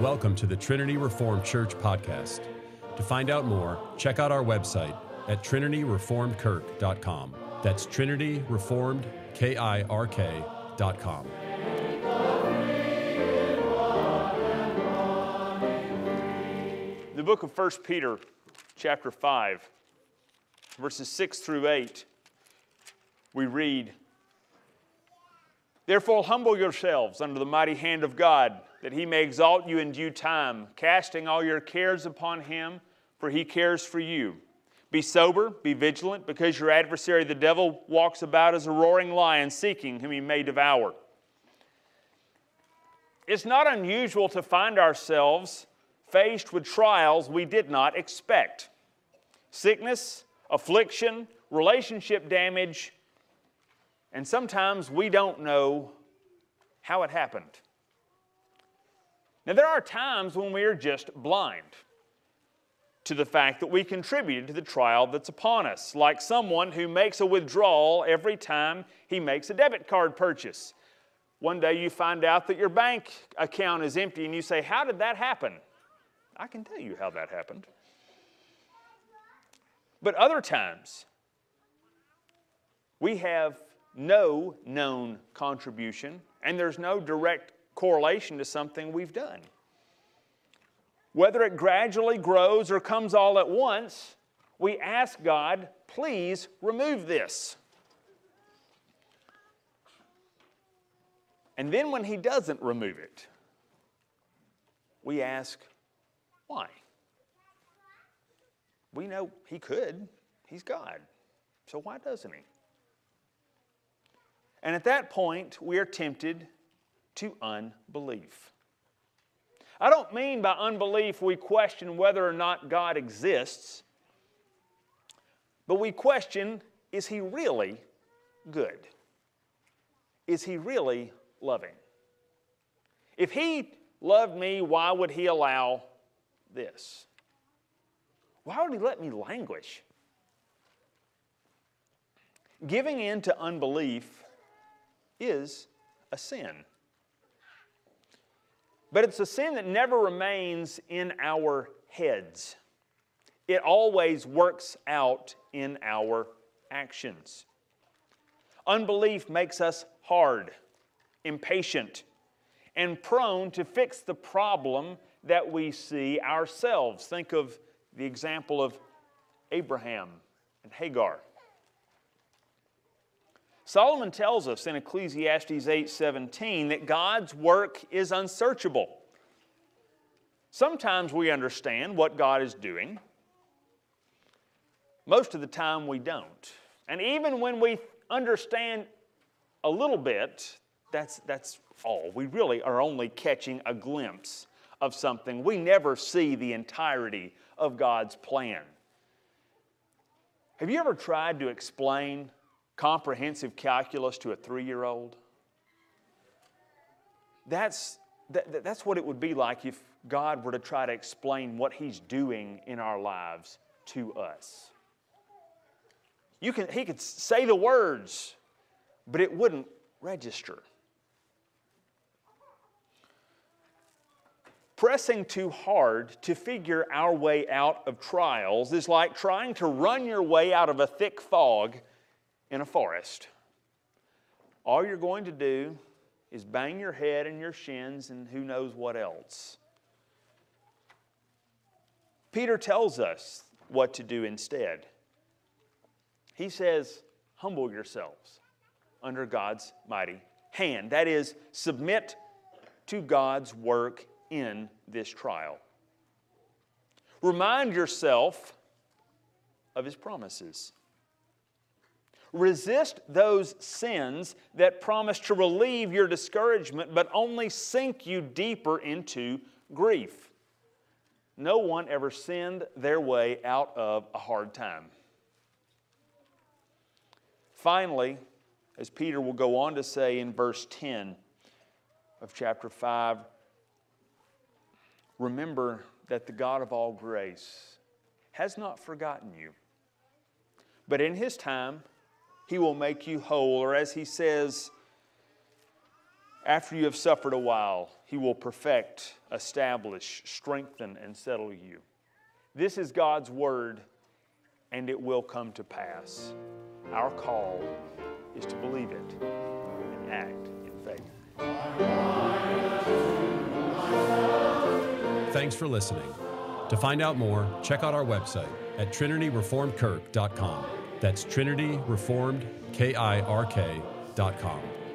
Welcome to the Trinity Reformed Church podcast. To find out more, check out our website at trinityreformedkirk.com. That's trinityreformedkirk.com. The book of First Peter, chapter 5, verses 6 through 8, we read, "Therefore humble yourselves under the mighty hand of God, that He may exalt you in due time, casting all your cares upon Him, for He cares for you. Be sober, be vigilant, because your adversary the devil walks about as a roaring lion, seeking whom he may devour." It's not unusual to find ourselves faced with trials we did not expect. Sickness, affliction, relationship damage, and sometimes we don't know how it happened. Now, there are times when we are just blind to the fact that we contributed to the trial that's upon us, like someone who makes a withdrawal every time he makes a debit card purchase. One day you find out that your bank account is empty and you say, "How did that happen?" I can tell you how that happened. But other times, we have no known contribution and there's no direct correlation to something we've done. Whether it gradually grows or comes all at once, we ask God, "Please remove this." And then when He doesn't remove it, we ask, "Why?" We know He could. He's God. So why doesn't He? And at that point, we are tempted to unbelief. I don't mean by unbelief we question whether or not God exists, but we question, is He really good? Is He really loving? If He loved me, why would He allow this? Why would He let me languish? Giving in to unbelief is a sin. But it's a sin that never remains in our heads. It always works out in our actions. Unbelief makes us hard, impatient, and prone to fix the problem that we see ourselves. Think of the example of Abraham and Hagar. Solomon tells us in Ecclesiastes 8:17 that God's work is unsearchable. Sometimes we understand what God is doing. Most of the time we don't. And even when we understand a little bit, that's all. We really are only catching a glimpse of something. We never see the entirety of God's plan. Have you ever tried to explain comprehensive calculus to a 3-year-old? That's what it would be like if God were to try to explain what He's doing in our lives to us. He could say the words, but it wouldn't register. Pressing too hard to figure our way out of trials is like trying to run your way out of a thick fog in a forest. All you're going to do is bang your head and your shins and who knows what else. Peter tells us what to do instead. He says, humble yourselves under God's mighty hand. That is, submit to God's work in this trial. Remind yourself of His promises. Resist those sins that promise to relieve your discouragement but only sink you deeper into grief. No one ever sinned their way out of a hard time. Finally, as Peter will go on to say in verse 10 of chapter 5, remember that the God of all grace has not forgotten you, but in His time He will make you whole, or as he says, after you have suffered a while, He will perfect, establish, strengthen, and settle you. This is God's word, and it will come to pass. Our call is to believe it and act in faith. Thanks for listening. To find out more, check out our website at trinityreformedkirk.com. That's trinityreformedkirk.com.